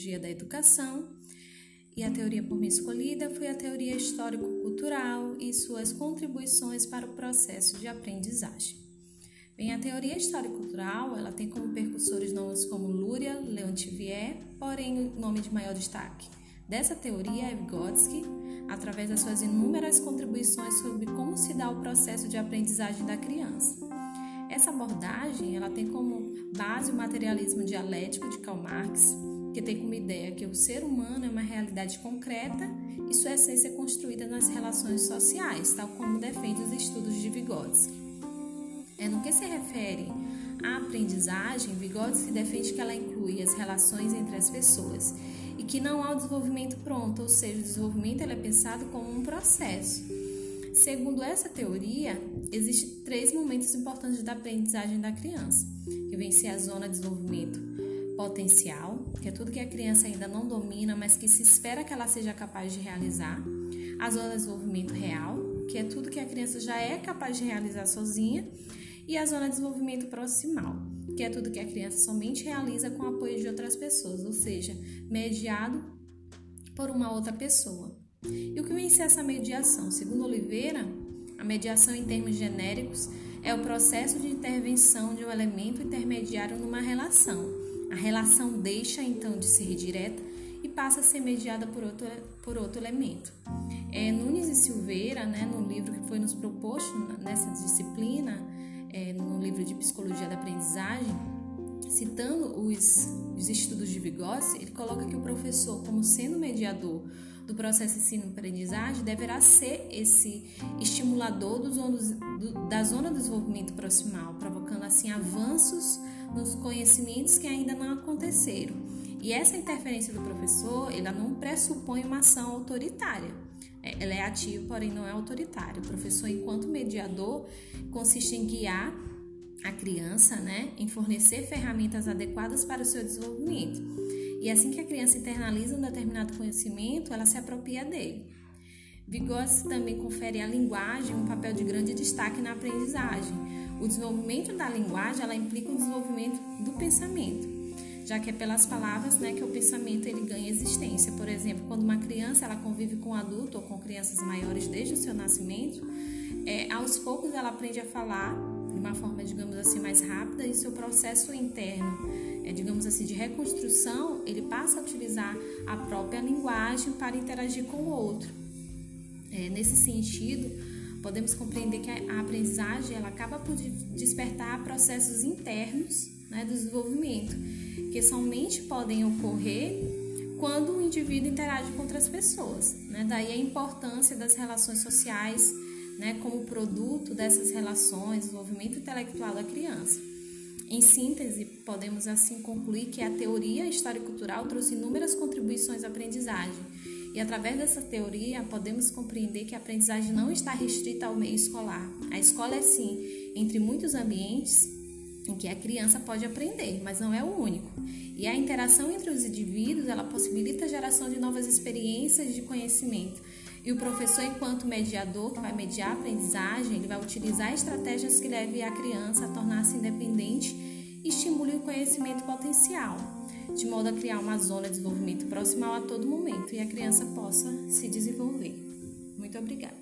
sociologia da educação, e a teoria por mim escolhida foi a teoria histórico-cultural e suas contribuições para o processo de aprendizagem. Bem, a teoria histórico-cultural, ela tem como percursores nomes como Luria, Leontiev, porém o nome de maior destaque dessa teoria é Vygotsky, através das suas inúmeras contribuições sobre como se dá o processo de aprendizagem da criança. Essa abordagem, ela tem como base o materialismo dialético de Karl Marx, que tem como ideia que o ser humano é uma realidade concreta e sua essência é construída nas relações sociais, tal como defende os estudos de Vygotsky. No que se refere à aprendizagem, Vygotsky defende que ela inclui as relações entre as pessoas e que não há o desenvolvimento pronto, ou seja, o desenvolvimento ele é pensado como um processo. Segundo essa teoria, existem três momentos importantes da aprendizagem da criança, que vem ser a zona de desenvolvimento potencial, que é tudo que a criança ainda não domina, mas que se espera que ela seja capaz de realizar. A zona de desenvolvimento real, que é tudo que a criança já é capaz de realizar sozinha. E a zona de desenvolvimento proximal, que é tudo que a criança somente realiza com o apoio de outras pessoas, ou seja, mediado por uma outra pessoa. E o que vem ser essa mediação? Segundo Oliveira, a mediação em termos genéricos é o processo de intervenção de um elemento intermediário numa relação. A relação deixa, então, de ser direta e passa a ser mediada por outro elemento. Nunes e Silveira, no livro que foi nos proposto nessa disciplina, no livro de Psicologia da Aprendizagem, citando os estudos de Vygotsky, ele coloca que o professor, como sendo mediador do processo de ensino-aprendizagem, deverá ser esse estimulador da zona do desenvolvimento proximal, provocando assim avanços nos conhecimentos que ainda não aconteceram. E essa interferência do professor, ela não pressupõe uma ação autoritária. Ela é ativa, porém não é autoritária. O professor, enquanto mediador, consiste em guiar a criança, em fornecer ferramentas adequadas para o seu desenvolvimento. E assim que a criança internaliza um determinado conhecimento, ela se apropria dele. Vygotsky também confere à linguagem um papel de grande destaque na aprendizagem. O desenvolvimento da linguagem, ela implica o desenvolvimento do pensamento, já que é pelas palavras, que o pensamento ele ganha existência. Por exemplo, quando uma criança ela convive com um adulto ou com crianças maiores desde o seu nascimento, aos poucos ela aprende a falar de uma forma, digamos assim, mais rápida, e seu processo interno, de reconstrução, ele passa a utilizar a própria linguagem para interagir com o outro. Nesse sentido, podemos compreender que a aprendizagem ela acaba por despertar processos internos do desenvolvimento, que somente podem ocorrer quando o indivíduo interage com outras pessoas. Daí a importância das relações sociais, como produto dessas relações, desenvolvimento intelectual da criança. Em síntese, podemos assim concluir que a teoria histórico-cultural trouxe inúmeras contribuições à aprendizagem, e através dessa teoria podemos compreender que a aprendizagem não está restrita ao meio escolar. A escola é sim, entre muitos ambientes, em que a criança pode aprender, mas não é o único. E a interação entre os indivíduos, ela possibilita a geração de novas experiências de conhecimento. E o professor, enquanto mediador, que vai mediar a aprendizagem, ele vai utilizar estratégias que levem a criança a tornar-se independente e estimule o conhecimento potencial, de modo a criar uma zona de desenvolvimento proximal a todo momento e a criança possa se desenvolver. Muito obrigada.